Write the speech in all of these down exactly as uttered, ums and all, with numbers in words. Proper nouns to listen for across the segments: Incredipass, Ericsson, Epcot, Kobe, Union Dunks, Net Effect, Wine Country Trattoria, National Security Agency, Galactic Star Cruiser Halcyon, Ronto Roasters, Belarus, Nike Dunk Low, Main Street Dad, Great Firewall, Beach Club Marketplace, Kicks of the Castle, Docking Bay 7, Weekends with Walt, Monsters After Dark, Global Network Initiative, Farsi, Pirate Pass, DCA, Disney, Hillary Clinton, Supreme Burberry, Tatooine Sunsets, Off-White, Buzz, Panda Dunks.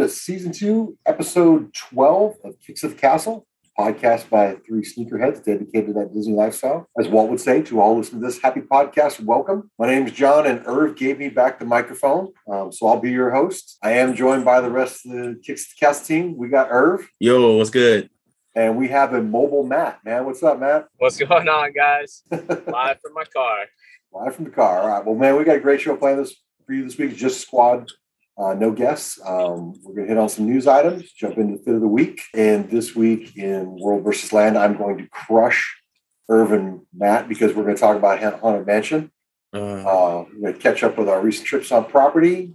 to season two, episode twelve of Kicks of the Castle, podcast by three sneakerheads dedicated to that Disney lifestyle. As Walt would say, to all listening to this happy podcast, welcome. My name is John, and Irv gave me back the microphone, um, so I'll be your host. I am joined by the rest of the Kicks of the Castle team. We got Irv. Yo, what's good? And we have a mobile Matt, man. What's up, Matt? What's going on, guys? Live from my car. Live from the car. All right. Well, man, we got a great show planned this for you this week. Just squad, uh, no guests. Um, we're going to hit on some news items, jump into the fit of the week. And this week in World versus Land, I'm going to crush Irvin Matt because we're going to talk about Haunted Mansion. Uh, uh, we're going to catch up with our recent trips on property.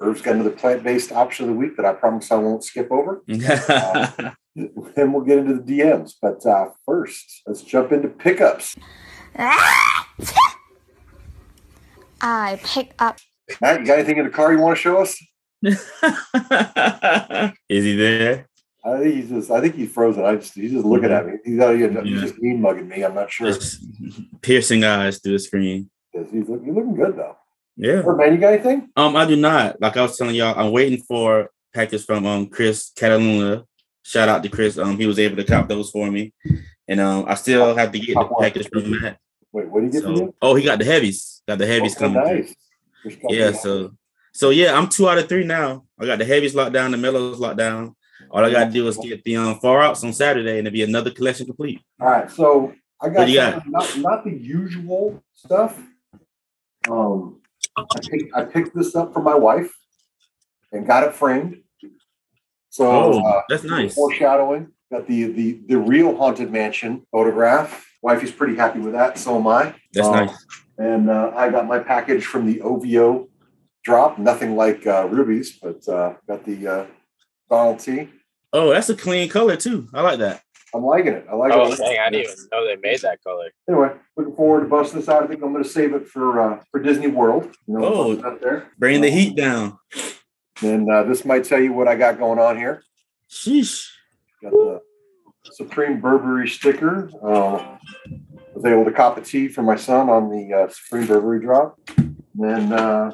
Irv's got another plant-based option of the week that I promise I won't skip over. Uh, and we'll get into the D Ms. But uh, first, let's jump into pickups. I pick up. Matt, you got anything in the car you want to show us? Is he there? I think he's just. I think he's frozen. I just. He's just looking yeah. at me. He's out here yeah. just mean mugging me. I'm not sure. Just piercing eyes through the screen. Yes, he's look, you're looking good though. Yeah. Or man, you got anything? Um, I do not. Like I was telling y'all, I'm waiting for package from um Chris Cataluna. Shout out to Chris. Um, he was able to cop those for me, and um, I still have to get the package from Matt. Wait, what did he get so, from Oh, he got the heavies. Got the heavies oh, coming. Nice. Yeah, so so yeah, I'm two out of three now. I got the heavies locked down, the mellows locked down. All I got to do is get the um, far outs on Saturday, and it'll be another collection complete. All right, so I got, got? Not, not the usual stuff. Um, I picked, I picked this up for my wife and got it framed. So oh, uh, that's nice. Foreshadowing. Got the, the the real Haunted Mansion photograph. Wifey's pretty happy with that. So am I. That's um, nice. And uh, I got my package from the O V O drop. Nothing like uh, Ruby's, but uh, got the uh, Donald T. Oh, that's a clean color too. I like that. I'm liking it. I like oh, it. Oh, dang! I didn't even know they made that color. Anyway, looking forward to busting this out. I think I'm going to save it for uh, for Disney World. You know, oh, out there. Bring um, the heat down. And uh, this might tell you what I got going on here. Sheesh. Got the Supreme Burberry sticker. Uh, was able to cop a tee for my son on the uh, Supreme Burberry drop. And then uh,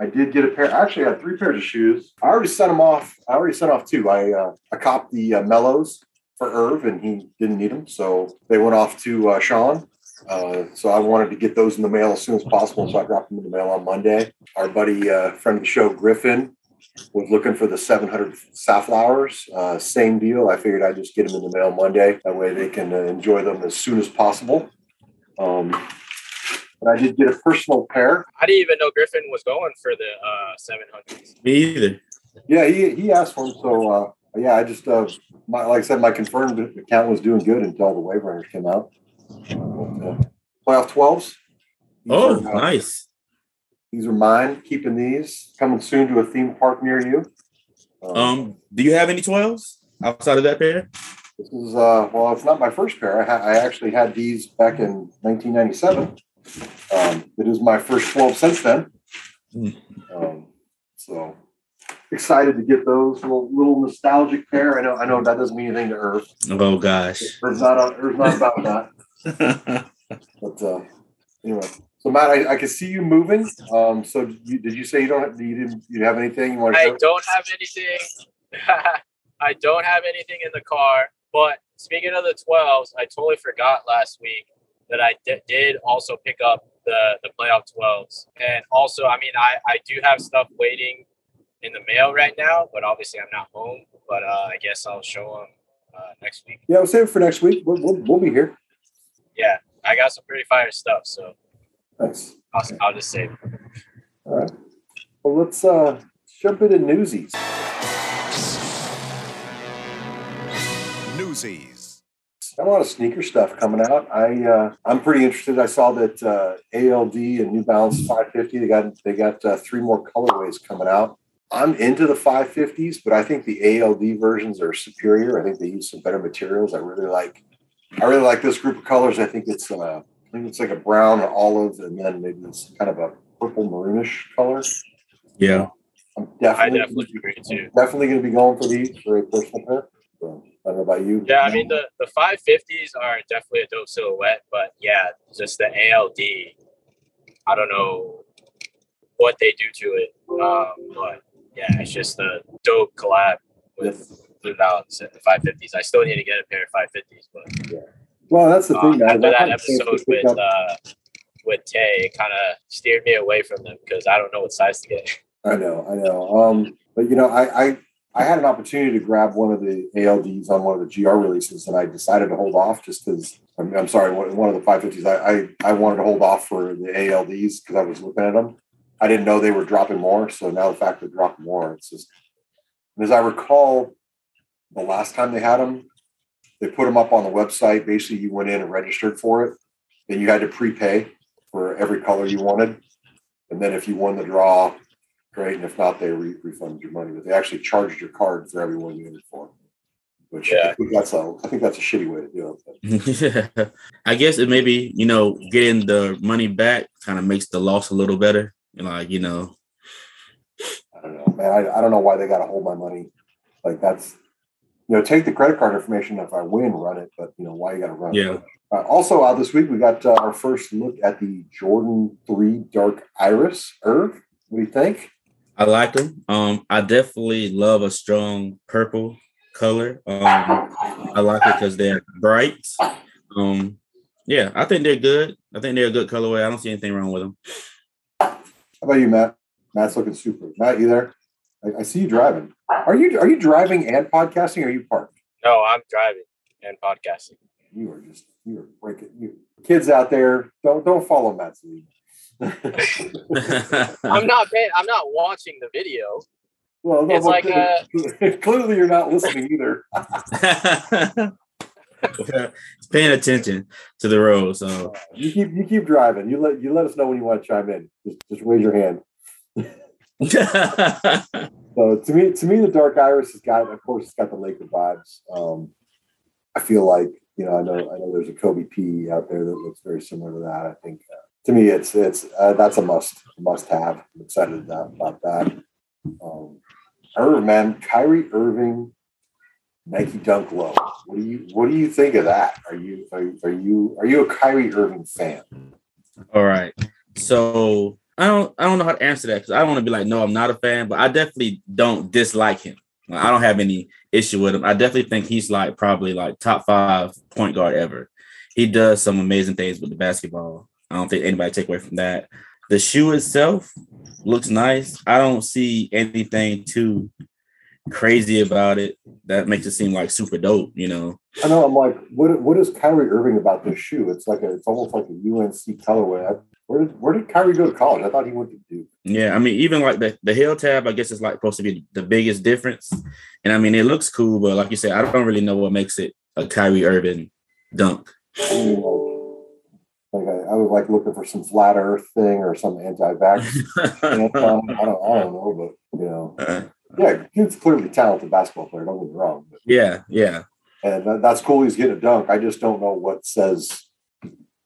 I did get a pair. Actually, I had three pairs of shoes. I already sent them off. I already sent off two. I uh, I copped the uh, Mellows for Irv, and he didn't need them. So they went off to uh, Sean. Uh, so I wanted to get those in the mail as soon as possible. So I dropped them in the mail on Monday. Our buddy, uh, friend of the show, Griffin, was looking for the seven hundred safflowers. Uh, same deal. I figured I'd just get them in the mail Monday. That way they can uh, enjoy them as soon as possible. Um, but I did get a personal pair. I didn't even know Griffin was going for the uh, seven hundreds. Me either. Yeah, he, he asked for them. So, uh, yeah, I just, uh, my, like I said, my confirmed account was doing good until the wave runners came out. Uh, playoff twelves. Oh, are, uh, nice. These are mine. Keeping these. Coming soon to a theme park near you. Um, um do you have any twelves outside of that pair? This is uh well, it's not my first pair. I, ha- I actually had these back in nineteen ninety-seven. Um, it is my first twelve since then. Mm. Um, so excited to get those little, little nostalgic pair. I know, I know that doesn't mean anything to Irv. Oh gosh, Irv's not, Irv's not about that. But uh, anyway, so Matt, I, I can see you moving. Um, so you, did you say you don't have, you didn't you have anything you want to? I don't have anything. I don't have anything in the car. But speaking of the twelves, I totally forgot last week that I d- did also pick up the the playoff twelves, and also I mean I I do have stuff waiting in the mail right now, but obviously I'm not home. But uh, I guess I'll show them uh, next week. Yeah, I'll save it for next week. We'll we'll, we'll be here. Yeah, I got some pretty fire stuff, so nice. I'll, I'll just save it. All right. Well, let's uh, jump into Newsies. Newsies. Got a lot of sneaker stuff coming out. I, uh, I'm pretty interested. I saw that uh, A L D and New Balance five fifty, they got they got uh, three more colorways coming out. I'm into the five fifties, but I think the A L D versions are superior. I think they use some better materials. I really like I really like this group of colors. I think it's uh, I think it's like a brown, an olive, and then maybe it's kind of a purple maroonish color. Yeah, I'm definitely I definitely agree too. I'm definitely going to be going for these for a personal pair. So, I don't know about you. Yeah, I mean the, the five fifties are definitely a dope silhouette, but yeah, just the A L D. I don't know what they do to it, um, but yeah, it's just a dope collab with New Balance and the five fifties. I still need to get a pair of five fifties, but yeah. Well, that's the uh, thing. Guys. After that, that episode with uh, with Tay, it kind of steered me away from them because I don't know what size to get. I know, I know. Um, but you know, I, I I had an opportunity to grab one of the A L Ds on one of the G R releases, and I decided to hold off just because. I mean, I'm sorry, one of the five fifties. I, I I wanted to hold off for the A L Ds because I was looking at them. I didn't know they were dropping more. So now the fact they dropped more, it's just. And as I recall, the last time they had them, they put them up on the website. Basically, you went in and registered for it. Then you had to prepay for every color you wanted. And then if you won the draw, great. And if not, they re- refunded your money. But they actually charged your card for every one you entered for. Which yeah. I, think that's a, I think that's a shitty way to do it. Yeah. I guess it maybe, you know, getting the money back kind of makes the loss a little better. Like, you know. I don't know, man. I, I don't know why they got to hold my money. Like, that's. You know, take the credit card information. If I win, run it. But you know why you got to run yeah. it. Uh, also out this week, we got uh, our first look at the Jordan three Dark Iris. Irv, what do you think? I like them. Um, I definitely love a strong purple color. Um, I like it because they're bright. Um, yeah, I think they're good. I think they're a good colorway. I don't see anything wrong with them. How about you, Matt? Matt's looking super. Matt, you there? I, I see you driving. Are you are you driving and podcasting? Or are you parked? No, I'm driving and podcasting. You are just you are breaking you kids out there. Don't don't follow Matt's lead. I'm not I'm not watching the video. Well, no, it's like clearly, a... clearly you're not listening either. It's paying attention to the road. So uh, you keep you keep driving. You let you let us know when you want to chime in. Just just raise your hand. So to me, to me, the Dark Iris has got, of course, it's got the Laker vibes. Um, I feel like, you know, I know, I know, there's a Kobe P out there that looks very similar to that. I think uh, to me, it's it's uh, that's a must must have. I'm excited about that. Um, Irv, man, Kyrie Irving, Nike Dunk Low. What do you what do you think of that? Are you are you are you, are you a Kyrie Irving fan? All right, so. I don't I don't know how to answer that because I don't want to be like, no, I'm not a fan, but I definitely don't dislike him. Like, I don't have any issue with him. I definitely think he's like probably like top five point guard ever. He does some amazing things with the basketball. I don't think anybody take away from that. The shoe itself looks nice. I don't see anything too crazy about it that makes it seem like super dope, you know. I know. I'm like, what what is Kyrie Irving about this shoe? It's like a, it's almost like a U N C colorway. I, Where did, where did Kyrie go to college? I thought he went to Duke. Yeah, I mean, even like the, the heel tab, I guess it's like supposed to be the biggest difference. And I mean, it looks cool, but like you said, I don't really know what makes it a Kyrie Irving dunk. I mean, like, like I, I was like looking for some flat earth thing or some anti-vax. um, I, don't, I don't know, but you know. Uh-huh. Yeah, he's clearly a talented basketball player, don't get me wrong. But, yeah, yeah. And that, that's cool he's getting a dunk. I just don't know what says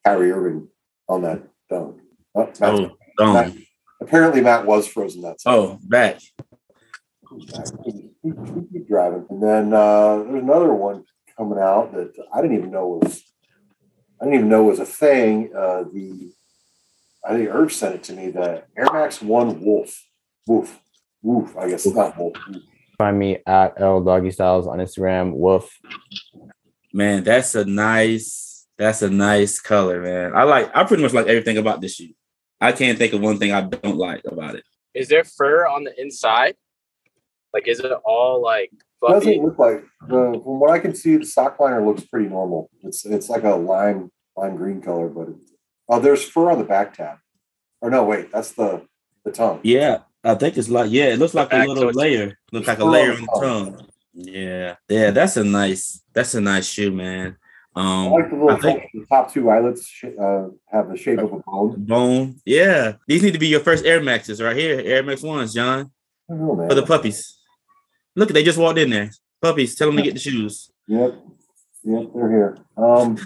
Kyrie Irving on that. Don't. Oh, oh don't. Matt, apparently Matt was frozen that time. Oh, back. Keep, keep, keep driving. And then uh, there's another one coming out that I didn't even know was I didn't even know was a thing. Uh, the I think Irv sent it to me, the Air Max One Wolf. Wolf. Wolf. I guess it's not Wolf. Find me at L Doggy Styles on Instagram. Wolf. Man, that's a nice That's a nice color, man. I like. I pretty much like everything about this shoe. I can't think of one thing I don't like about it. Is there fur on the inside? Like, is it all like? Fluffy? It doesn't look like. The, from what I can see, the sock liner looks pretty normal. It's it's like a lime lime green color, but it, oh, there's fur on the back tab. Or no, wait, that's the the tongue. Yeah, I think it's like yeah, it looks like back, a little so layer. Looks like a layer on the tongue. tongue. Yeah, yeah, that's a nice that's a nice shoe, man. Um, I like the little think, the top two eyelets uh, have the shape of a bone. Bone, yeah. These need to be your first Air Maxes right here. Air Max Ones, John. I don't know, man. For the puppies. Look, they just walked in there. Puppies, tell them to get the shoes. Yep, yep, they're here. Um,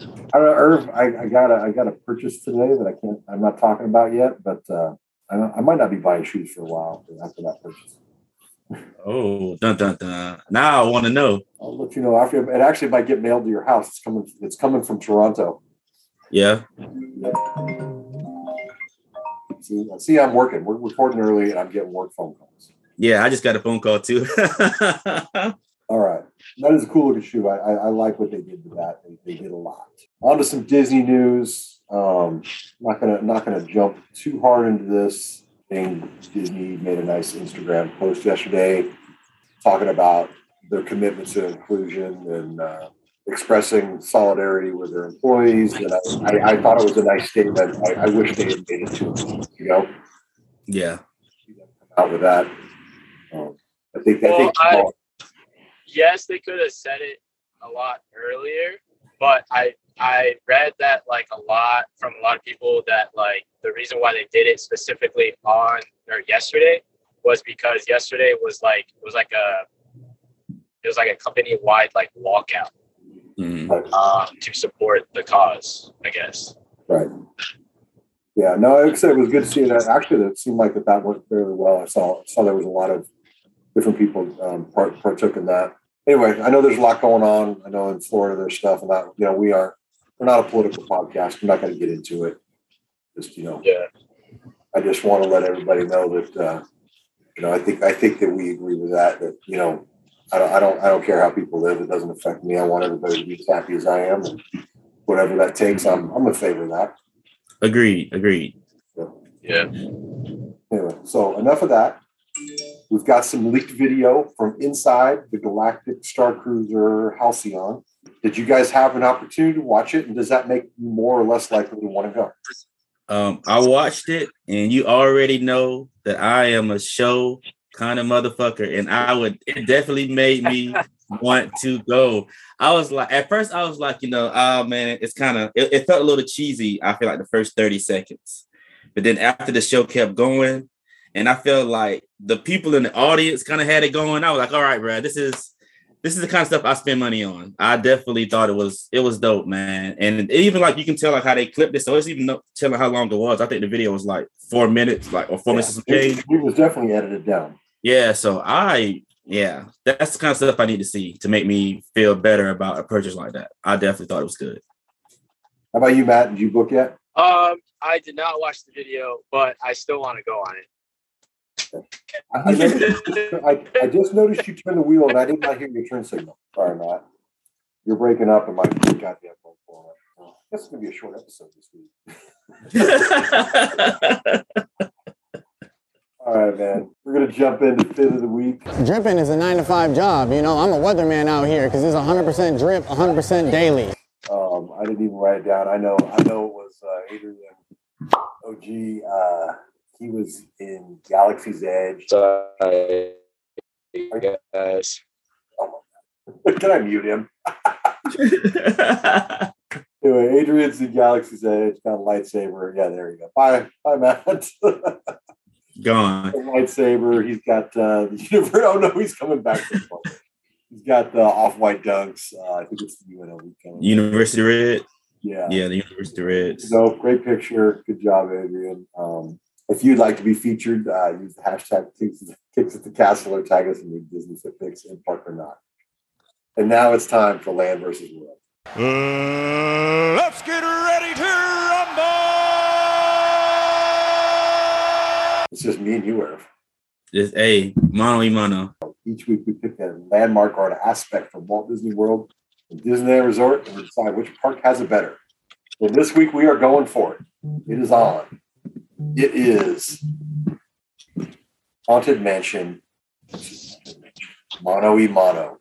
I don't know, Irv. I, I got a I got a purchase today that I can't. I'm not talking about yet, but uh, I, don't, I might not be buying shoes for a while after that purchase. Oh, dun dun dun! Now I want to know. I'll let you know after. It actually might get mailed to your house. It's coming. It's coming from Toronto. Yeah. yeah. phone. See, see I'm working. We're recording early, and I'm getting work phone calls. Yeah, I just got a phone call, too. All right. That is a cool-looking shoe. I, I, I like what they did to that. They, they did a lot. On to some Disney news. Um, not gonna not gonna jump too hard into this thing. Disney made a nice Instagram post yesterday talking about their commitment to inclusion and uh, expressing solidarity with their employees. And I, I, I thought it was a nice statement. I, I wish they had made it two months ago. Yeah. Out with that. Um, I think, well, I think I, yes, they could have said it a lot earlier, but I I read that like a lot from a lot of people that like the reason why they did it specifically on or yesterday was because yesterday was like it was like a it was like a company wide like walkout mm-hmm. um, to support the cause, I guess. Right. Yeah, no, I said it was good to see that. Actually, it seemed like that, that worked fairly well. I saw saw there was a lot of different people um, part, partook in that. Anyway, I know there's a lot going on. I know in Florida there's stuff, and that you know we are we're not a political podcast. We're not going to get into it. Just you know, yeah. I just want to let everybody know that uh, you know I think I think that we agree with that. That you know I don't I don't I don't care how people live. It doesn't affect me. I want everybody to be as happy as I am, and whatever that takes, I'm I'm in favor of that. Agreed. Agreed. Yeah. Anyway, so enough of that. We've got some leaked video from inside the Galactic Star Cruiser Halcyon. Did you guys have an opportunity to watch it? And does that make you more or less likely to want to go? Um, I watched it, and you already know that I am a show kind of motherfucker, and I would. It definitely made me want to go. I was like, at first, I was like, you know, oh man, it's kind of, it, it felt a little cheesy. I feel like the first thirty seconds, but then after the show kept going, and I felt like the people in the audience kind of had it going. I was like, all right, bro, this is this is the kind of stuff I spend money on. I definitely thought it was it was dope, man. And even like you can tell like how they clipped it, so it's even no telling how long it was. I think the video was like four minutes, like or four yeah, minutes. It, it was definitely edited down. Yeah, so I. Yeah, that's the kind of stuff I need to see to make me feel better about a purchase like that. I definitely thought it was good. How about you, Matt? Did you book yet? Um, I did not watch the video, but I still want to go on it. Okay. I, noticed, I, I just noticed you turn the wheel, and I did not hear your turn signal. Sorry, Matt. You're breaking up, and my goddamn phone falling. This is gonna be a short episode this week. All right, man. We're going to jump into Fit of the Week. Dripping is a nine to five job. You know, I'm a weatherman out here because it's one hundred percent drip, one hundred percent daily. Um, I didn't even write it down. I know I know it was uh, Adrian O G. Uh, he was in Galaxy's Edge. Sorry, guys. Oh, my God. Can I mute him? Anyway, Adrian's in Galaxy's Edge. Got a lightsaber. Yeah, there you go. Bye. Bye, Matt. Gone. Lightsaber. He's got uh, the University. Oh no, he's coming back. He's got the Off-White Dunks. Uh, I think it's the U N L V coming. University Red. Yeah. Yeah, the University Reds. No, great picture. Good job, Adrian. Um, if you'd like to be featured, uh, use the hashtag Kicks at the Castle or tag us in the Disney Fit Picks in Park or Not. And now it's time for Land versus World. Uh, let's get ready to rumble. It's just me and you, Irv. Just a mano y mano. Each week we pick a landmark or an aspect from Walt Disney World and Disneyland Resort, and we decide which park has it better. And this week we are going for it. It is on. It is Haunted Mansion. Mano y mano.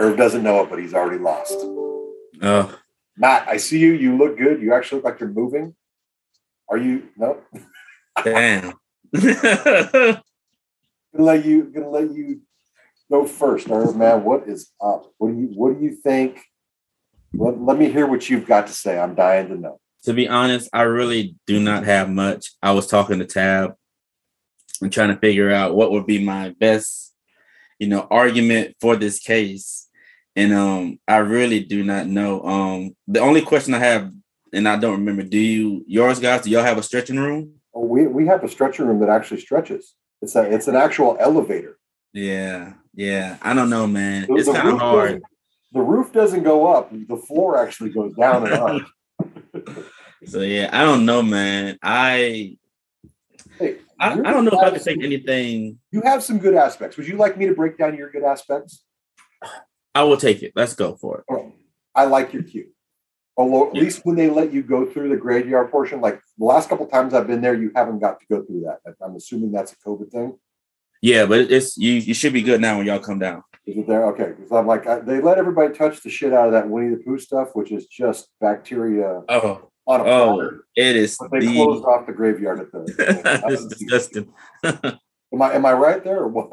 Irv doesn't know it, but he's already lost. Oh. Matt, I see you. You look good. You actually look like you're moving. Are you? No. Damn. gonna let you gonna let you go first, Irv, man. What is up? What do you what do you think? Let, let me hear what you've got to say. I'm dying to know. To be honest, I really do not have much. I was talking to Tab and trying to figure out what would be my best, you know, argument for this case. And um, I really do not know. Um, the only question I have, and I don't remember, do you yours guys, do y'all have a stretching room? We we have a stretcher room that actually stretches. It's a it's an actual elevator. Yeah, yeah. I don't know, man. The, it's kind of hard. The roof doesn't go up. The floor actually goes down and up. So yeah, I don't know, man. I hey, I, I don't know if I could take anything. You have some good aspects. Would you like me to break down your good aspects? I will take it. Let's go for it. Right. I like your queue. Although at yeah. least when they let you go through the graveyard portion, like the last couple of times I've been there, you haven't got to go through that. I'm assuming that's a COVID thing. Yeah, but it's you. You should be good now when y'all come down. Is it there? Okay, because I'm like I, they let everybody touch the shit out of that Winnie the Pooh stuff, which is just bacteria. Oh, on a oh, it is. But they the... closed off the graveyard at the. It's disgusting. Am I am I right there or what?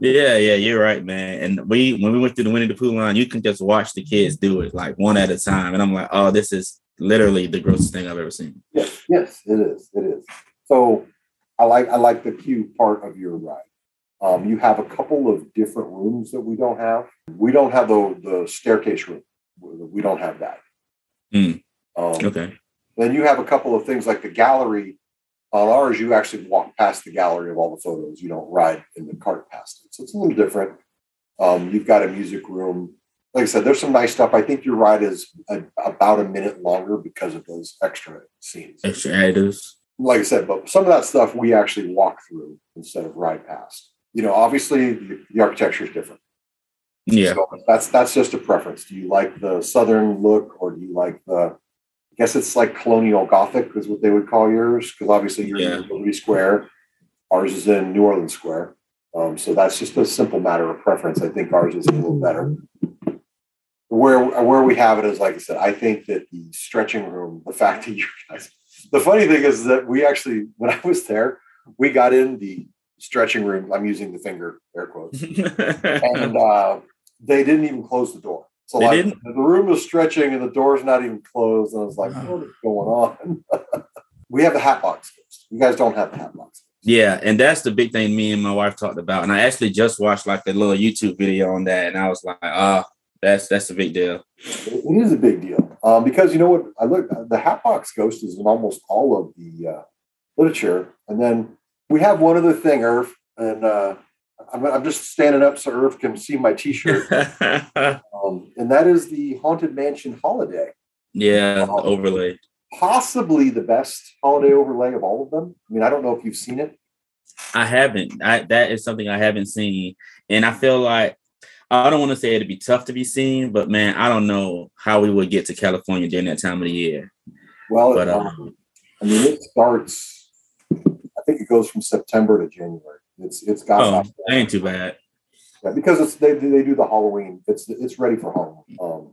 yeah, yeah, you're right, man. And we when we went through the Winnie the Pooh line, you can just watch the kids do it like one at a time, and I'm like, oh, this is literally the grossest thing I've ever seen. Yes, yes, it is. It is. So I like I like the queue part of your ride. Um, you have a couple of different rooms that we don't have. We don't have the, the staircase room. We don't have that. Mm. Um, okay. Then you have a couple of things like the gallery. On ours, you actually walk past the gallery of all the photos. You don't ride in the cart past it. So it's a little different. Um, you've got a music room. Like I said, there's some nice stuff. I think your ride is a, about a minute longer because of those extra scenes. Extra adders. Like I said, but some of that stuff we actually walk through instead of ride past. You know, obviously the, the architecture is different. Yeah. So that's that's just a preference. Do you like the Southern look or do you like the, I guess it's like colonial Gothic is what they would call yours. Because obviously you're yeah. in Liberty Square. Ours is in New Orleans Square. Um, so that's just a simple matter of preference. I think ours is a little better. Where, where we have it is, like I said, I think that the stretching room, the fact that you guys, the funny thing is that we actually, when I was there, we got in the stretching room. I'm using the finger air quotes, and uh, they didn't even close the door. So they like didn't? The room is stretching and the door's not even closed. And I was like, oh. what is going on? We have the hat box. You guys don't have the hat box. Yeah, and that's the big thing me and my wife talked about. And I actually just watched like a little YouTube video on that, and I was like, ah, oh, that's that's a big deal. It, it is a big deal um, because you know what? I look, the hat box ghost is in almost all of the uh, literature, and then. We have one other thing, Irv, and uh, I'm, I'm just standing up so Irv can see my T-shirt, um, and that is the Haunted Mansion Holiday. Yeah, um, overlay. Possibly the best holiday overlay of all of them. I mean, I don't know if you've seen it. I haven't. I, that is something I haven't seen, and I feel like I don't want to say it'd be tough to be seen, but man, I don't know how we would get to California during that time of the year. Well, but, um, I mean, it starts. I think it goes from September to January. It's it's got. Oh, that ain't too bad. Yeah, because it's they they do the Halloween. It's it's ready for Halloween. Um,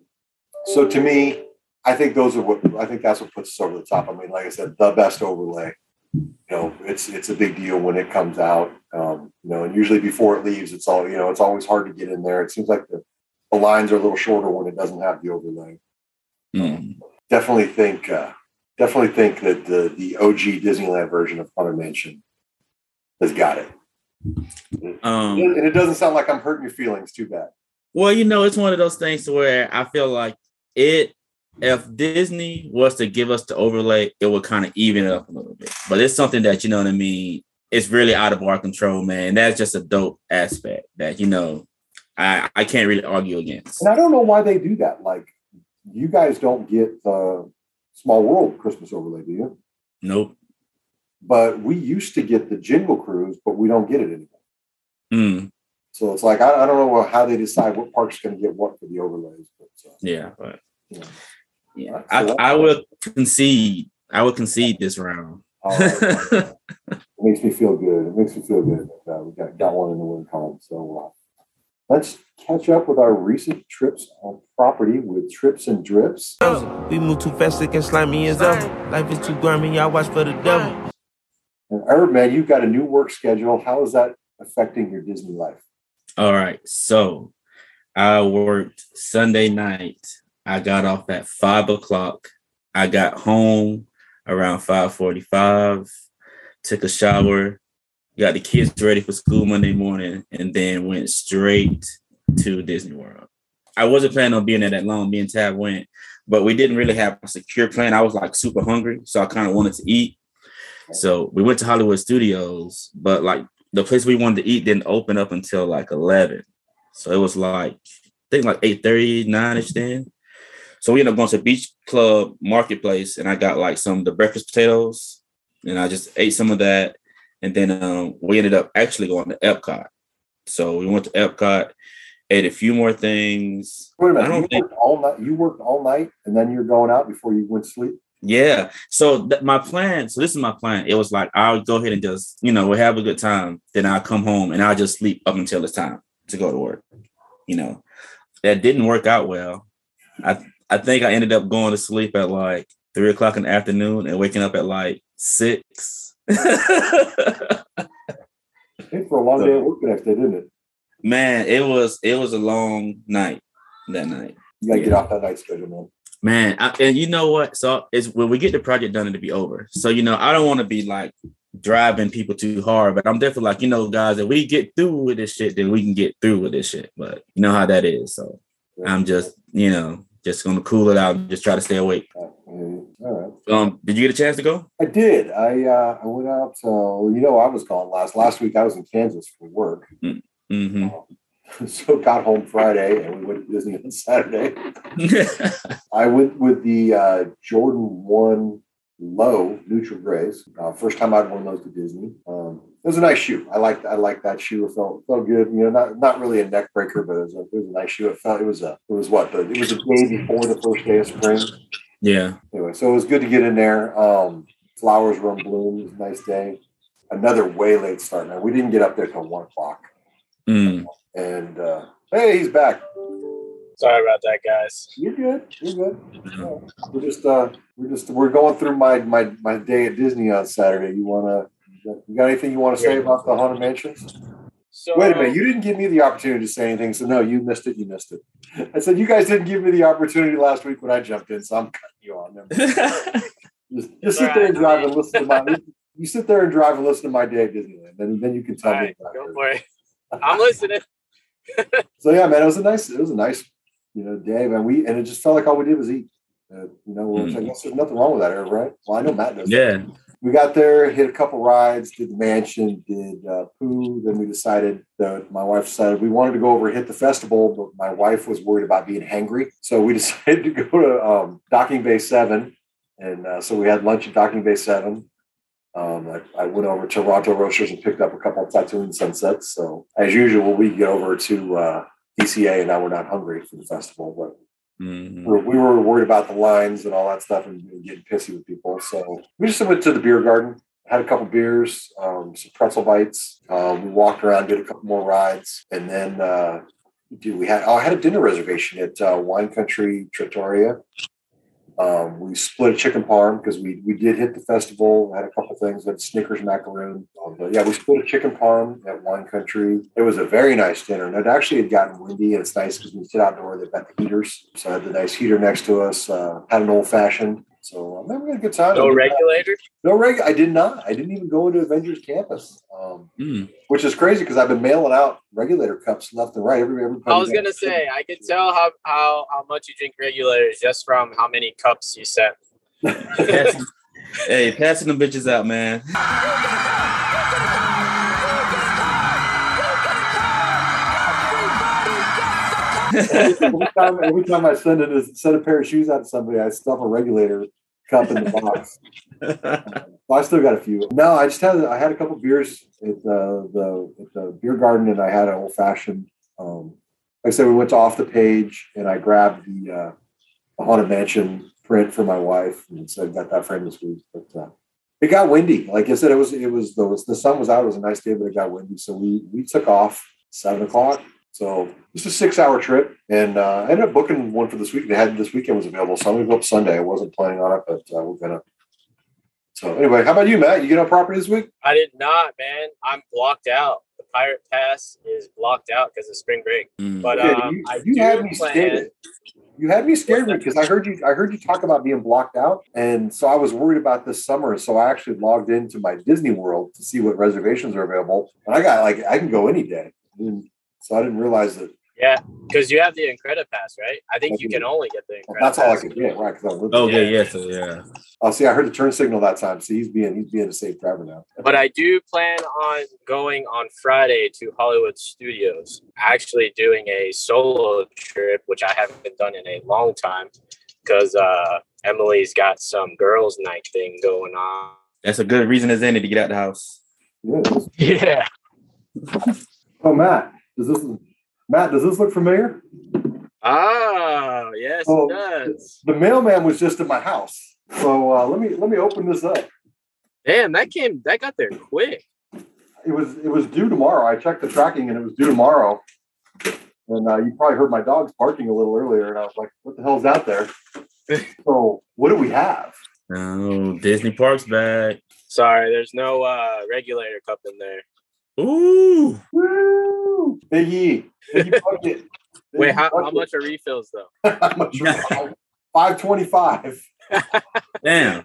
so to me, I think those are what I think that's what puts us over the top. I mean, like I said, the best overlay. You know, it's it's a big deal when it comes out. Um, you know, and usually before it leaves, it's all you know. It's always hard to get in there. It seems like the, the lines are a little shorter when it doesn't have the overlay. Mm. Definitely think. Uh, Definitely think that the, the O G Disneyland version of Haunted Mansion has got it. Um, and it doesn't sound like I'm hurting your feelings too bad. Well, you know, it's one of those things where I feel like it, if Disney was to give us the overlay, it would kind of even it up a little bit. But it's something that, you know what I mean, it's really out of our control, man. That's just a dope aspect that, you know, I, I can't really argue against. And I don't know why they do that. Like, you guys don't get the... Small World Christmas overlay, do you? Nope. But we used to get the Jingle Cruise, but we don't get it anymore. Mm. So it's like, I, I don't know how they decide what park's going to get what for the overlays. But, uh, yeah. But, you know. Yeah. Right, so I, I would concede. I would concede this round. Right, right. It makes me feel good. It makes me feel good. Uh, we got, got one in the win column. So uh, let's catch up with our recent trips on property with Trips and Drips. We move too fast, it can slime me as ever. Life is too grimy, y'all watch for the devil. And Irv, man, you've got a new work schedule. How is that affecting your Disney life? All right, so I worked Sunday night. I got off at five o'clock. I got home around five forty-five, took a shower, got the kids ready for school Monday morning, and then went straight to Disney World. I wasn't planning on being there that long. Me and Tab went, but we didn't really have a secure plan. I was like super hungry, so I kind of wanted to eat. So we went to Hollywood Studios, but like the place we wanted to eat didn't open up until like eleven. So it was like, I think like eight thirty, nine-ish then. So we ended up going to Beach Club Marketplace, and I got like some of the breakfast potatoes, and I just ate some of that. And then um, we ended up actually going to Epcot. So we went to Epcot, ate a few more things. Wait a minute, I don't you think... worked all night. You worked all night, and then you're going out before you went to sleep. Yeah. So th- my plan. So this is my plan. It was like I'll go ahead and just, you know, we'll have a good time. Then I'll come home and I'll just sleep up until it's time to go to work. You know, that didn't work out well. I I think I ended up going to sleep at like three o'clock in the afternoon and waking up at like six. For a long so, day at work after, didn't it? Man, it was it was a long night that night. You gotta yeah. get off that night schedule, man. Man, I, and you know what? So it's when we get the project done, it'll be over. So you know, I don't want to be like driving people too hard, but I'm definitely like, you know, guys, if we get through with this shit, then we can get through with this shit. But you know how that is. So yeah. I'm just, you know, just gonna cool it out and just try to stay awake. All right. Um, did you get a chance to go? I did. I uh, I went out. So you know, I was gone last last week. I was in Kansas for work. Mm-hmm. Um, so got home Friday, and we went to Disney on Saturday. I went with the uh, Jordan one Low neutral grays. Uh, first time I'd worn those to Disney. Um, it was a nice shoe. I liked. I liked that shoe. It felt felt good. You know, not not really a neck breaker, but it was a, it was a nice shoe. It felt it was a it was what the, it was a day before the first day of spring. Yeah. Anyway, so it was good to get in there. Um, flowers were in bloom. It was a nice day. Another way late start. Now, we didn't get up there till one o'clock. Mm. And uh, hey, he's back. Sorry about that, guys. You're good. You're good. Uh, we're just uh, we're just we're going through my my my day at Disney on Saturday. You wanna you got anything you want to say about the Haunted Mansions? So, wait a minute, you didn't give me the opportunity to say anything, so no, you missed it, you missed it. I said, you guys didn't give me the opportunity last week when I jumped in, so I'm cutting you on them. just just sit right, there and drive and listen to my, you sit there and drive and listen to my day at Disneyland, then, then you can tell all me. Right, about don't it. Worry. I'm listening. So yeah, man, it was a nice, it was a nice, you know, day, man, we, and it just felt like all we did was eat. Uh, you know, we were mm-hmm. like, yes, there's nothing wrong with that, right? Well, I know Matt does. Yeah. That. We got there, hit a couple rides, did the mansion, did uh, Pooh. Then we decided, that my wife decided we wanted to go over and hit the festival, but my wife was worried about being hangry. So we decided to go to um, Docking Bay seven. And uh, so we had lunch at Docking Bay seven. Um, I, I went over to Ronto Roasters and picked up a couple of Tatooine Sunsets. So as usual, we get over to uh, D C A and now we're not hungry for the festival, but mm-hmm. we were worried about the lines and all that stuff and getting pissy with people. So we just went to the beer garden, had a couple beers, um, some pretzel bites. Um, we walked around, did a couple more rides. And then uh, dude, we had, oh, I had a dinner reservation at uh, Wine Country Trattoria. Um, we split a chicken parm because we, we did hit the festival, had a couple things, had Snickers macaroon. Um, but yeah, we split a chicken parm at Wine Country. It was a very nice dinner. And it actually had gotten windy, and it's nice because we sit outdoor, they've got the heaters. So I had the nice heater next to us, uh, had an old fashioned. So um, we had a good time. No regulator? Not. No reg. I did not. I didn't even go into Avengers Campus, um, mm. which is crazy because I've been mailing out regulator cups left and right. Every, every I was going to say, I could tell how, how, how much you drink regulators just from how many cups you sent. Hey, passing them bitches out, man. every, time, every time I send it, a set a pair of shoes out to somebody, I stuff a regulator cup in the box. Well, I still got a few. No, I just had I had a couple beers at the, the at the beer garden, and I had an old fashioned. Um, like I said, we went to Off the Page, and I grabbed the, uh, the Haunted Mansion print for my wife, and so I got that framed this week. But uh, it got windy. Like I said, it was it was the, the sun was out. It was a nice day, but it got windy, so we we took off seven o'clock. So it's a six-hour trip, and uh, I ended up booking one for this week. They had this weekend was available, so I'm going to go up Sunday. I wasn't planning on it, but uh, we're going to. So anyway, how about you, Matt? You get on property this week? I did not, man. I'm blocked out. The Pirate Pass is blocked out because of spring break. Mm. But okay, um, you, I you had me plan. scared. You had me scared because I heard you. I heard you talk about being blocked out, and so I was worried about this summer. So I actually logged into my Disney World to see what reservations are available, and I got like I can go any day. I mean, so I didn't realize that. Yeah, because you have the Incredipass, right? I think I you can do. only get the Incredipass. That's all I could get, right? Because I lived oh, yeah, yeah, so, yeah. Oh, see, I heard the turn signal that time. See, he's being he's being a safe driver now. But I do plan on going on Friday to Hollywood Studios, actually doing a solo trip, which I haven't done in a long time. because uh, Emily's got some girls' night thing going on. That's a good reason as any to get out the house. Yeah. Oh, Matt, does this Matt does this look familiar? Ah, yes, oh, it does. The mailman was just at my house, so uh, let me let me open this up. Damn, that came that got there quick. It was it was due tomorrow. I checked the tracking, and it was due tomorrow. And uh, you probably heard my dogs barking a little earlier, and I was like, "What the hell's out there?" So, what do we have? Oh, Disney Parks back. Sorry, there's no uh, regulator cup in there. Ooh, woo! Biggie, Biggie bucket. Biggie Wait, how, bucket. how much are refills though? Five twenty-five. Damn.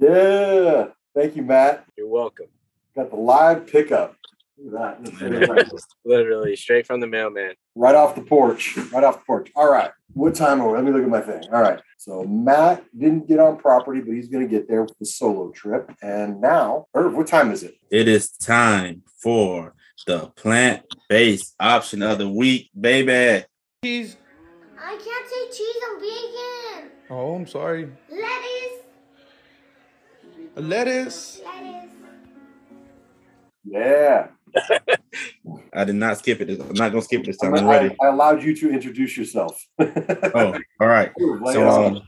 Yeah. Thank you, Matt. You're welcome. Got the live pickup. Look at that. Literally straight from the mailman. Right off the porch. Right off the porch. All right. What time are we? Let me look at my thing. All right. So Matt didn't get on property, but he's going to get there with the solo trip. And now, Irv, what time is it? It is time for the plant-based option of the week, baby. Cheese. I can't say cheese. I'm vegan. Oh, I'm sorry. Lettuce. Lettuce. Lettuce. Yeah. I did not skip it. I'm not gonna skip this time. I'm ready. I, I allowed you to introduce yourself. Oh, all right. So, um,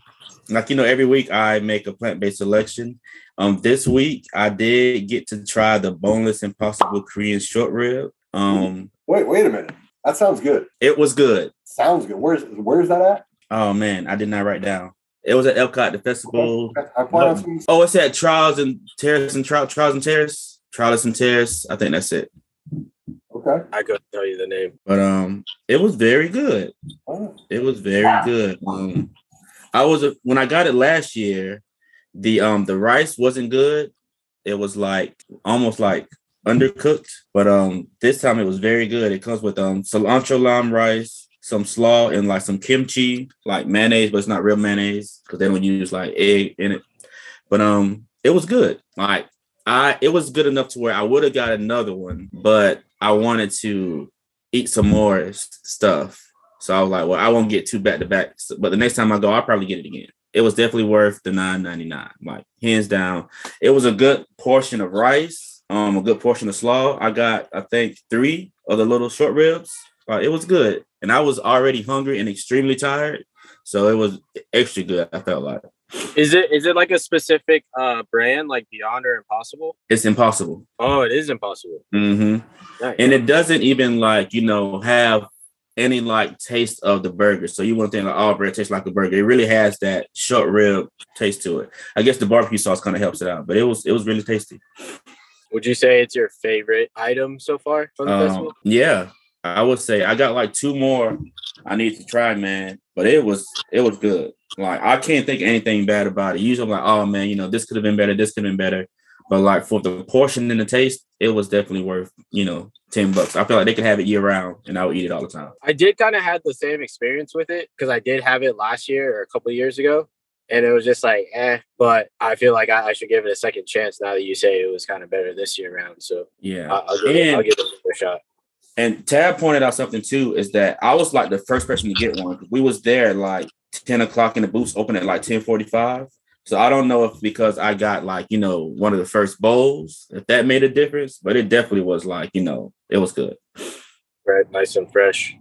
like you know, every week I make a plant-based selection. Um, this week I did get to try the boneless Impossible Korean short rib. Um, wait, wait a minute. That sounds good. It was good. Sounds good. Where's where's that at? Oh man, I did not write down. It was at Epcot, the festival. Okay. I no. some- oh, it's at Trials and Terrace and Tri- Trials and Terrace. Trials and Terrace. I think that's it. Okay. I couldn't tell you the name. But um, it was very good. Oh. It was very wow. good. Um, I was a, when I got it last year, the um the rice wasn't good. It was like almost like undercooked. But um this time it was very good. It comes with um cilantro lime rice, some slaw, and like some kimchi, like mayonnaise, but it's not real mayonnaise because they don't use like egg in it. But um it was good. Like I, it was good enough to where I would have got another one, but I wanted to eat some more s- stuff. So I was like, well, I won't get two back-to-back, but the next time I go, I'll probably get it again. It was definitely worth the nine ninety-nine, like hands down. It was a good portion of rice, um, a good portion of slaw. I got, I think, three of the little short ribs. Uh, it was good. And I was already hungry and extremely tired. So it was extra good, I felt like. Is it is it like a specific uh, brand, like Beyond or Impossible? It's Impossible. Oh, it is Impossible. Mm-hmm. Nice. And it doesn't even like, you know, have any like taste of the burger. So you wouldn't think like all bread tastes like a burger. It really has that short rib taste to it. I guess the barbecue sauce kind of helps it out, but it was it was really tasty. Would you say it's your favorite item so far from the um, festival? Yeah, I would say I got like two more I need to try, man. But it was it was good. Like, I can't think of anything bad about it. Usually I'm like, oh, man, you know, this could have been better. This could have been better. But, like, for the portion and the taste, it was definitely worth, you know, ten bucks. I feel like they could have it year-round, and I would eat it all the time. I did kind of have the same experience with it because I did have it last year or a couple of years ago. And it was just like, eh. But I feel like I, I should give it a second chance now that you say it was kind of better this year-round. So, yeah, I'll, I'll, give, and, I'll give it another shot. And Tab pointed out something, too, is that I was, like, the first person to get one. We was there, like, ten o'clock and the booths open at like ten forty-five. So I don't know if because I got like, you know, one of the first bowls, if that made a difference, but it definitely was like, you know, it was good. Right. Nice and fresh.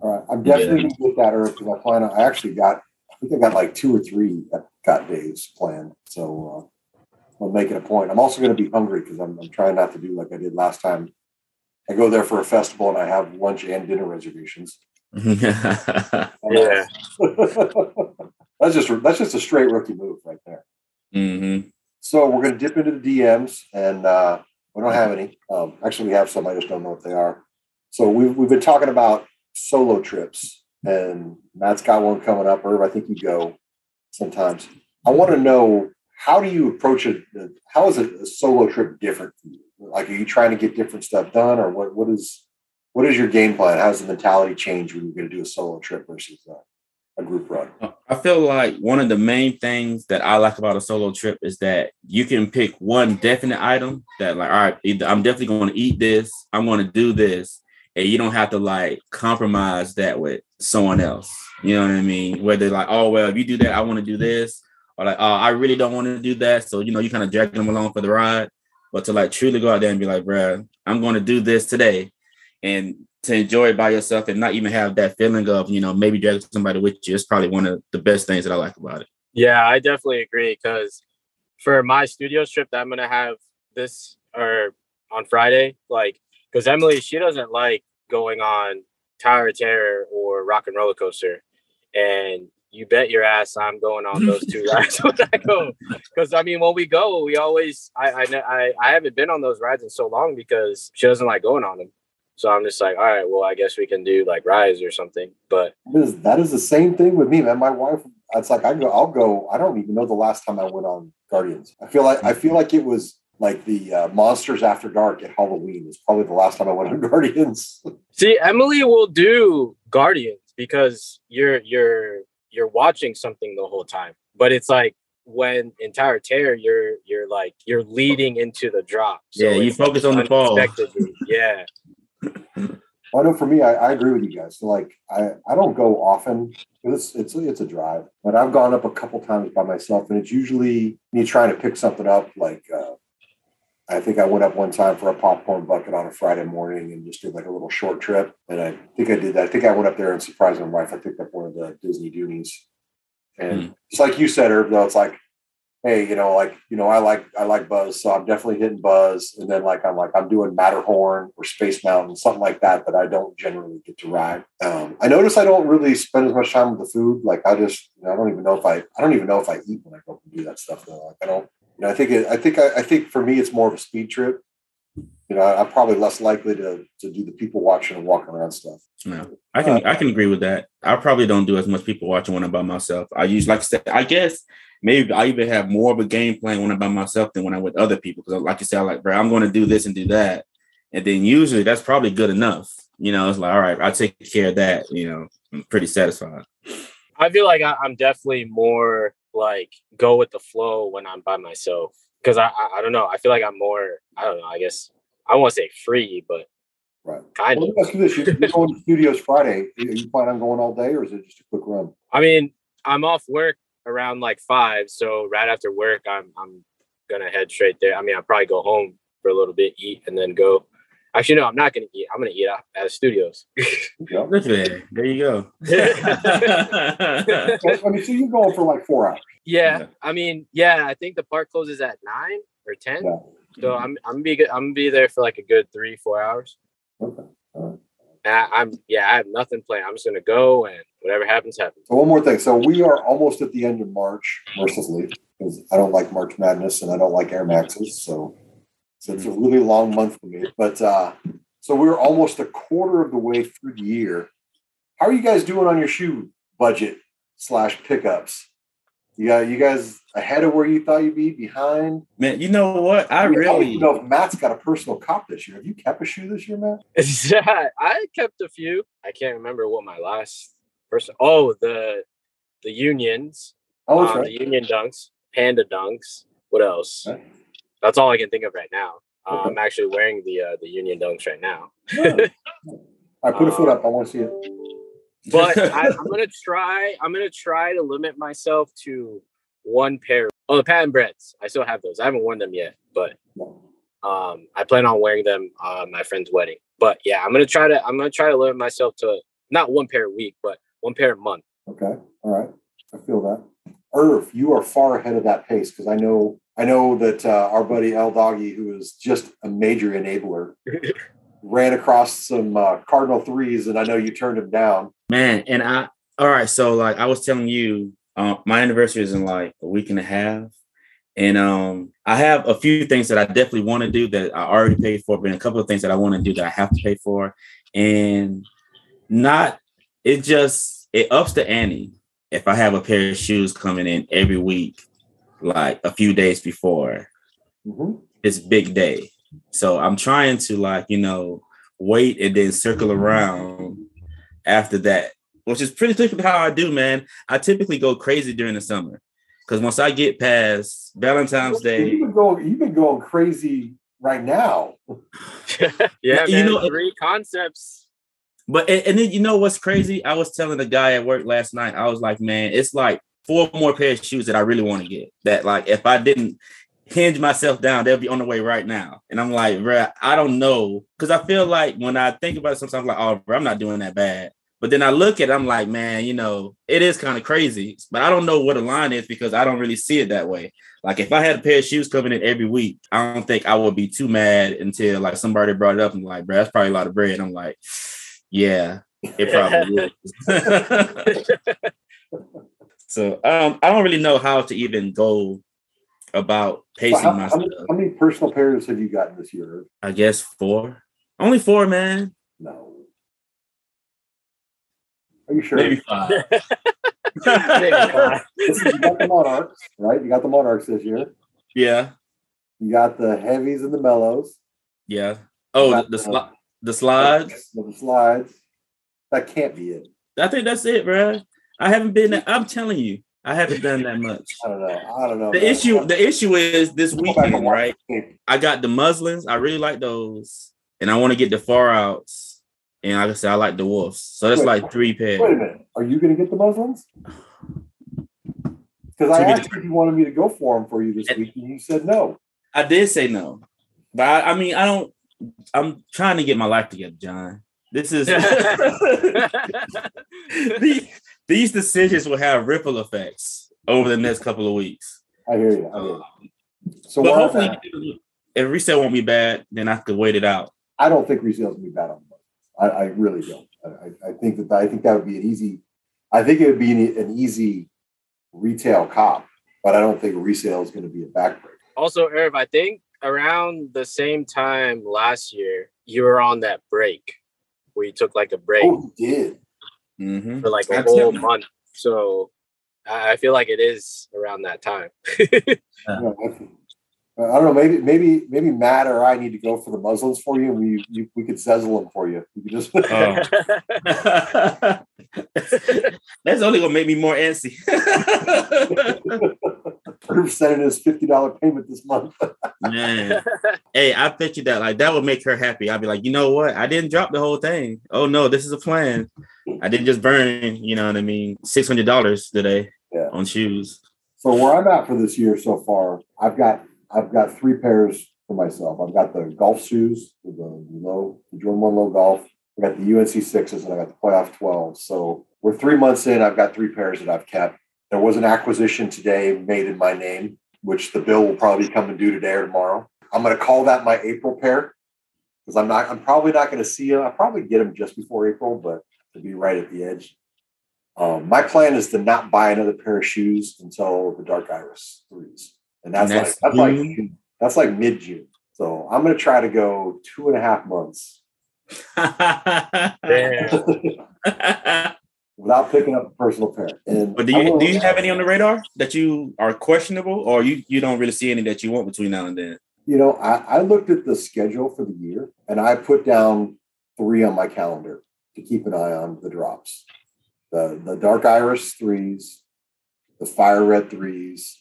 All right. I'm definitely yeah. going to get that herb because I plan on, I actually got, I think I got like two or three Epcot days planned. So uh, I'll make it a point. I'm also going to be hungry because I'm, I'm trying not to do like I did last time. I go there for a festival and I have lunch and dinner reservations. yeah that's just that's just a straight rookie move right there. Mm-hmm. So we're going to dip into the D Ms and uh we don't have any um actually we have some, I just don't know what they are. So we've, we've been talking about solo trips and Matt's got one coming up. Irv, I think you go sometimes. I want to know, how do you approach it? How is a solo trip different for you? Like, are you trying to get different stuff done, or what what is What is your game plan? How does the mentality change when you're going to do a solo trip versus a, a group run? I feel like one of the main things that I like about a solo trip is that you can pick one definite item that, like, all right, either I'm definitely going to eat this, I'm going to do this, and you don't have to like compromise that with someone else. You know what I mean? Where they're like, oh, well, if you do that, I want to do this. Or like, oh, I really don't want to do that. So, you know, you kind of drag them along for the ride. But to like truly go out there and be like, bruh, I'm going to do this today, and to enjoy it by yourself and not even have that feeling of, you know, maybe dragging somebody with you, is probably one of the best things that I like about it. Yeah, I definitely agree. Because for my studio trip that I'm going to have this or on Friday, like, because Emily, she doesn't like going on Tower of Terror or Rock and Roller Coaster. And you bet your ass I'm going on those two rides when I go. Because, I mean, when we go, we always, I, I, I haven't been on those rides in so long because she doesn't like going on them. So I'm just like, all right, well, I guess we can do like rides or something. But that is, that is the same thing with me, man. My wife, it's like, I go, I'll go. I don't even know the last time I went on Guardians. I feel like, I feel like it was like the uh, Monsters After Dark at Halloween is probably the last time I went on Guardians. See, Emily will do Guardians because you're, you're, you're watching something the whole time, but it's like, when in Tower of Terror, you're you're like you're leading into the drop. So yeah, you focus on the fall. Yeah. I know for me, I, I agree with you guys. So like, I, I don't go often. It's it's it's a drive, but I've gone up a couple times by myself, and it's usually me trying to pick something up. Like, uh, I think I went up one time for a popcorn bucket on a Friday morning and just did like a little short trip. And I think I did that. I think I went up there and surprised my wife. I picked up one of the Disney Doonies. And mm. it's like you said, Herb, though, it's like, hey, you know, like, you know, I like, I like Buzz. So I'm definitely hitting Buzz. And then like, I'm like, I'm doing Matterhorn or Space Mountain, something like that, that I don't generally get to ride. Um, I notice I don't really spend as much time with the food. Like I just, you know, I don't even know if I, I don't even know if I eat when I go and do that stuff though. Like I don't, you know, I think, it, I think, I, I think for me, it's more of a speed trip. You know, I'm probably less likely to to do the people watching and walking around stuff. Yeah, I can uh, I can agree with that. I probably don't do as much people watching when I'm by myself. I usually, like I said, I guess maybe I even have more of a game plan when I'm by myself than when I'm with other people. Because like you said, I'm like, bro, I'm going to do this and do that. And then usually that's probably good enough. You know, it's like, all right, I'll take care of that. You know, I'm pretty satisfied. I feel like I, I'm definitely more like go with the flow when I'm by myself. Because I, I I don't know. I feel like I'm more, I don't know, I guess. I won't say free, but right. Kind well, of. Let me ask you this. You're going to studios Friday. Are you plan on going all day, or is it just a quick run? I mean, I'm off work around like five, so right after work, I'm I'm gonna head straight there. I mean, I'll probably go home for a little bit, eat, and then go. Actually, no, I'm not gonna eat. I'm gonna eat out at studios. Yep. There you go. I mean, so you're going for like four hours. Yeah, yeah, I mean, yeah, I think the park closes at nine or ten. Yeah. So I'm I'm gonna be good, I'm gonna be there for like a good three four hours. Okay. All right. I, I'm yeah I have nothing planned. I'm just gonna go and whatever happens happens. So one more thing. So we are almost at the end of March mercifully because I don't like March Madness and I don't like Air Maxes. So so it's a really long month for me. But uh, so we're almost a quarter of the way through the year. How are you guys doing on your shoe budget slash pickups? Yeah, you guys ahead of where you thought you'd be, behind? Man, you know what? I, I mean, really... I don't know if Matt's got a personal cop this year. Have you kept a shoe this year, Matt? Yeah, I kept a few. I can't remember what my last person... Oh, the the Unions. Oh, that's um, right. The Union Dunks, Panda Dunks. What else? Right. That's all I can think of right now. Um, okay. I'm actually wearing the uh, the Union Dunks right now. Yeah. All right, put a foot um, up. I want to see it. But I, I'm gonna try. I'm gonna try to limit myself to one pair. Oh, the patent breads. I still have those. I haven't worn them yet, but um, I plan on wearing them on uh, my friend's wedding. But yeah, I'm gonna try to. I'm gonna try to limit myself to not one pair a week, but one pair a month. Okay. All right. I feel that. Irv, you are far ahead of that pace because I know. I know that uh, our buddy L Doggy, who is just a major enabler, ran across some uh, Cardinal threes, and I know you turned him down. Man, and I, all right, so like I was telling you, uh, my anniversary is in like a week and a half. And um, I have a few things that I definitely want to do that I already paid for, but a couple of things that I want to do that I have to pay for. And not, it just, it ups the ante if I have a pair of shoes coming in every week, like a few days before mm-hmm. It's big day. So I'm trying to like, you know, wait and then circle around after that, which is pretty typically how I do, man. I typically go crazy during the summer because once I get past Valentine's Day, you've been going, you've been going crazy right now. Yeah, you man, know, three concepts. But and then you know what's crazy? I was telling the guy at work last night, I was like, man, it's like four more pairs of shoes that I really want to get. That like if I didn't hinge myself down, they'll be on the way right now. And I'm like, bruh, I don't know. Because I feel like when I think about it, sometimes I'm like, oh, bro, I'm not doing that bad. But then I look at it, I'm like, man, you know, it is kind of crazy. But I don't know what the line is because I don't really see it that way. Like if I had a pair of shoes coming in every week, I don't think I would be too mad until like somebody brought it up and like, bro, that's probably a lot of bread. I'm like, yeah, it probably is. So um, I don't really know how to even go about pacing well, how, myself. How many, how many personal pairs have you gotten this year? I guess four. Only four, man. No. Are you sure? Maybe five. Maybe five. You got the Monarchs, right? You got the Monarchs this year. Yeah. You got the heavies and the mellows. Yeah. Oh, the the, sli- the slides. The slides. That can't be it. I think that's it, bro. I haven't been. That, I'm telling you, I haven't done that much. I don't know. I don't know. The man. issue. The issue is this weekend, right? I got the muslins. I really like those, and I want to get the far outs. And like I said, I like the wolves. So that's wait, like three pairs. Wait a minute. Are you going to get the muslins? Because I asked if you wanted me to go for them for you this week, and you said no. I did say no. But I, I mean, I don't, I'm trying to get my life together, John. This is, these, these decisions will have ripple effects over the next couple of weeks. I hear you. I hear you. So but hopefully, if resale won't be bad, then I could wait it out. I don't think resale's going to be bad on them. I, I really don't. I, I think that I think that would be an easy. I think it would be an, an easy retail cop, but I don't think resale is going to be a backbreaker. Also, Irv, I think around the same time last year, you were on that break where you took like a break. Oh, you did mm-hmm. for like a whole month. So I feel like it is around that time. Yeah. I don't know. Maybe, maybe, maybe Matt or I need to go for the muslins for you. We you, we could sizzle them for you. You could just. Oh. That's only gonna make me more antsy. Irv sending his fifty dollar payment this month. Man, hey, I bet you that like that would make her happy. I'd be like, you know what? I didn't drop the whole thing. Oh no, this is a plan. I didn't just burn. You know what I mean? Six hundred dollars today yeah. on shoes. So where I'm at for this year so far, I've got. I've got three pairs for myself. I've got the golf shoes, the low, the Jordan one low golf. I got the U N C sixes, and I got the playoff twelve. So we're three months in. I've got three pairs that I've kept. There was an acquisition today made in my name, which the bill will probably come and due today or tomorrow. I'm going to call that my April pair because I'm not. I'm probably not going to see them. I'll probably get them just before April, but it'll be right at the edge. Um, my plan is to not buy another pair of shoes until the Dark Iris threes. And that's, and that's like that's June. like that's like mid June. So I'm gonna try to go two and a half months without picking up a personal pair. And but do you do you have any on the radar that you are questionable, or you, you don't really see any that you want between now and then? You know, I, I looked at the schedule for the year, and I put down three on my calendar to keep an eye on the drops: the the Dark Iris threes, the Fire Red threes.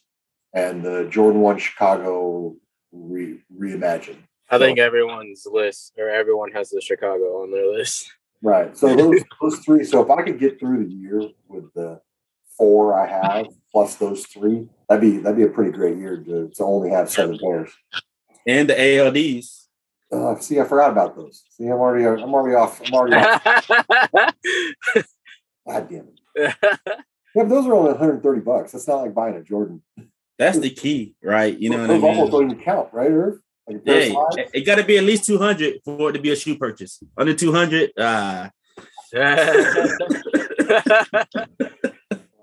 And the Jordan one Chicago re- reimagined. I think so, everyone's list, or everyone has the Chicago on their list. Right. So those, those three. So if I could get through the year with the four I have plus those three, that'd be that'd be a pretty great year to, to only have seven pairs. And the A L Ds. Uh, see, I forgot about those. See, I'm already I'm already off. I'm already off. God damn it. Yeah, but those are only one hundred thirty bucks. That's not like buying a Jordan. That's the key, right? You know, those what I mean? Almost don't even count, right, Irv? Like hey, it got to be at least two hundred for it to be a shoe purchase. Under two hundred, ah. Uh... all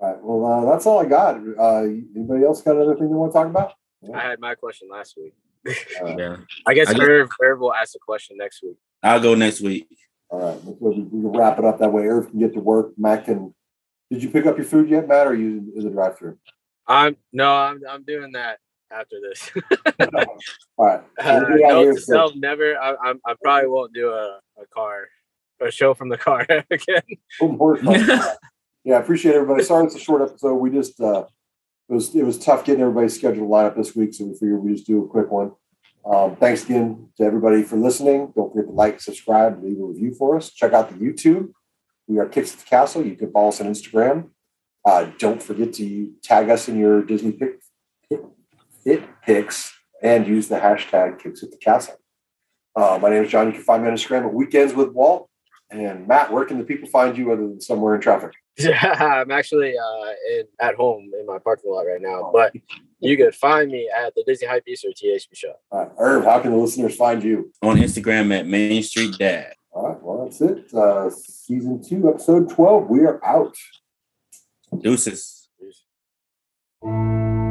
right, well, uh, that's all I got. Uh, anybody else got another thing they want to talk about? Yeah. I had my question last week. Uh, yeah. I guess I Irv, Irv will ask a question next week. I'll go next week. All right, we can wrap it up that way. Irv can get to work. Matt can. Did you pick up your food yet, Matt, or are you in the drive-thru? I'm no, I'm I'm doing that after this. All right. Uh, no, self, never. I, I I probably won't do a, a car a show from the car again. Yeah, I appreciate everybody. Sorry, it's a short episode. We just uh, it was it was tough getting everybody's scheduled lineup this week, so we figured we just do a quick one. Um, thanks again to everybody for listening. Don't forget to like, subscribe, leave a review for us. Check out the YouTube. We are Kicks of the Castle. You can follow us on Instagram. Uh, don't forget to tag us in your Disney pic- it, it picks and use the hashtag Kicks of the Castle. Uh, my name is John. You can find me on Instagram at Weekends with Walt. And Matt, where can the people find you other than somewhere in traffic? Yeah, I'm actually uh, in, at home in my parking lot right now, but you can find me at the Disney Hype Beast or T H B Shop. All right, Irv, how can the listeners find you? On Instagram at Main Street Dad. All right, well, that's it. Uh, season two, episode twelve. We are out. Deuces. Deuces.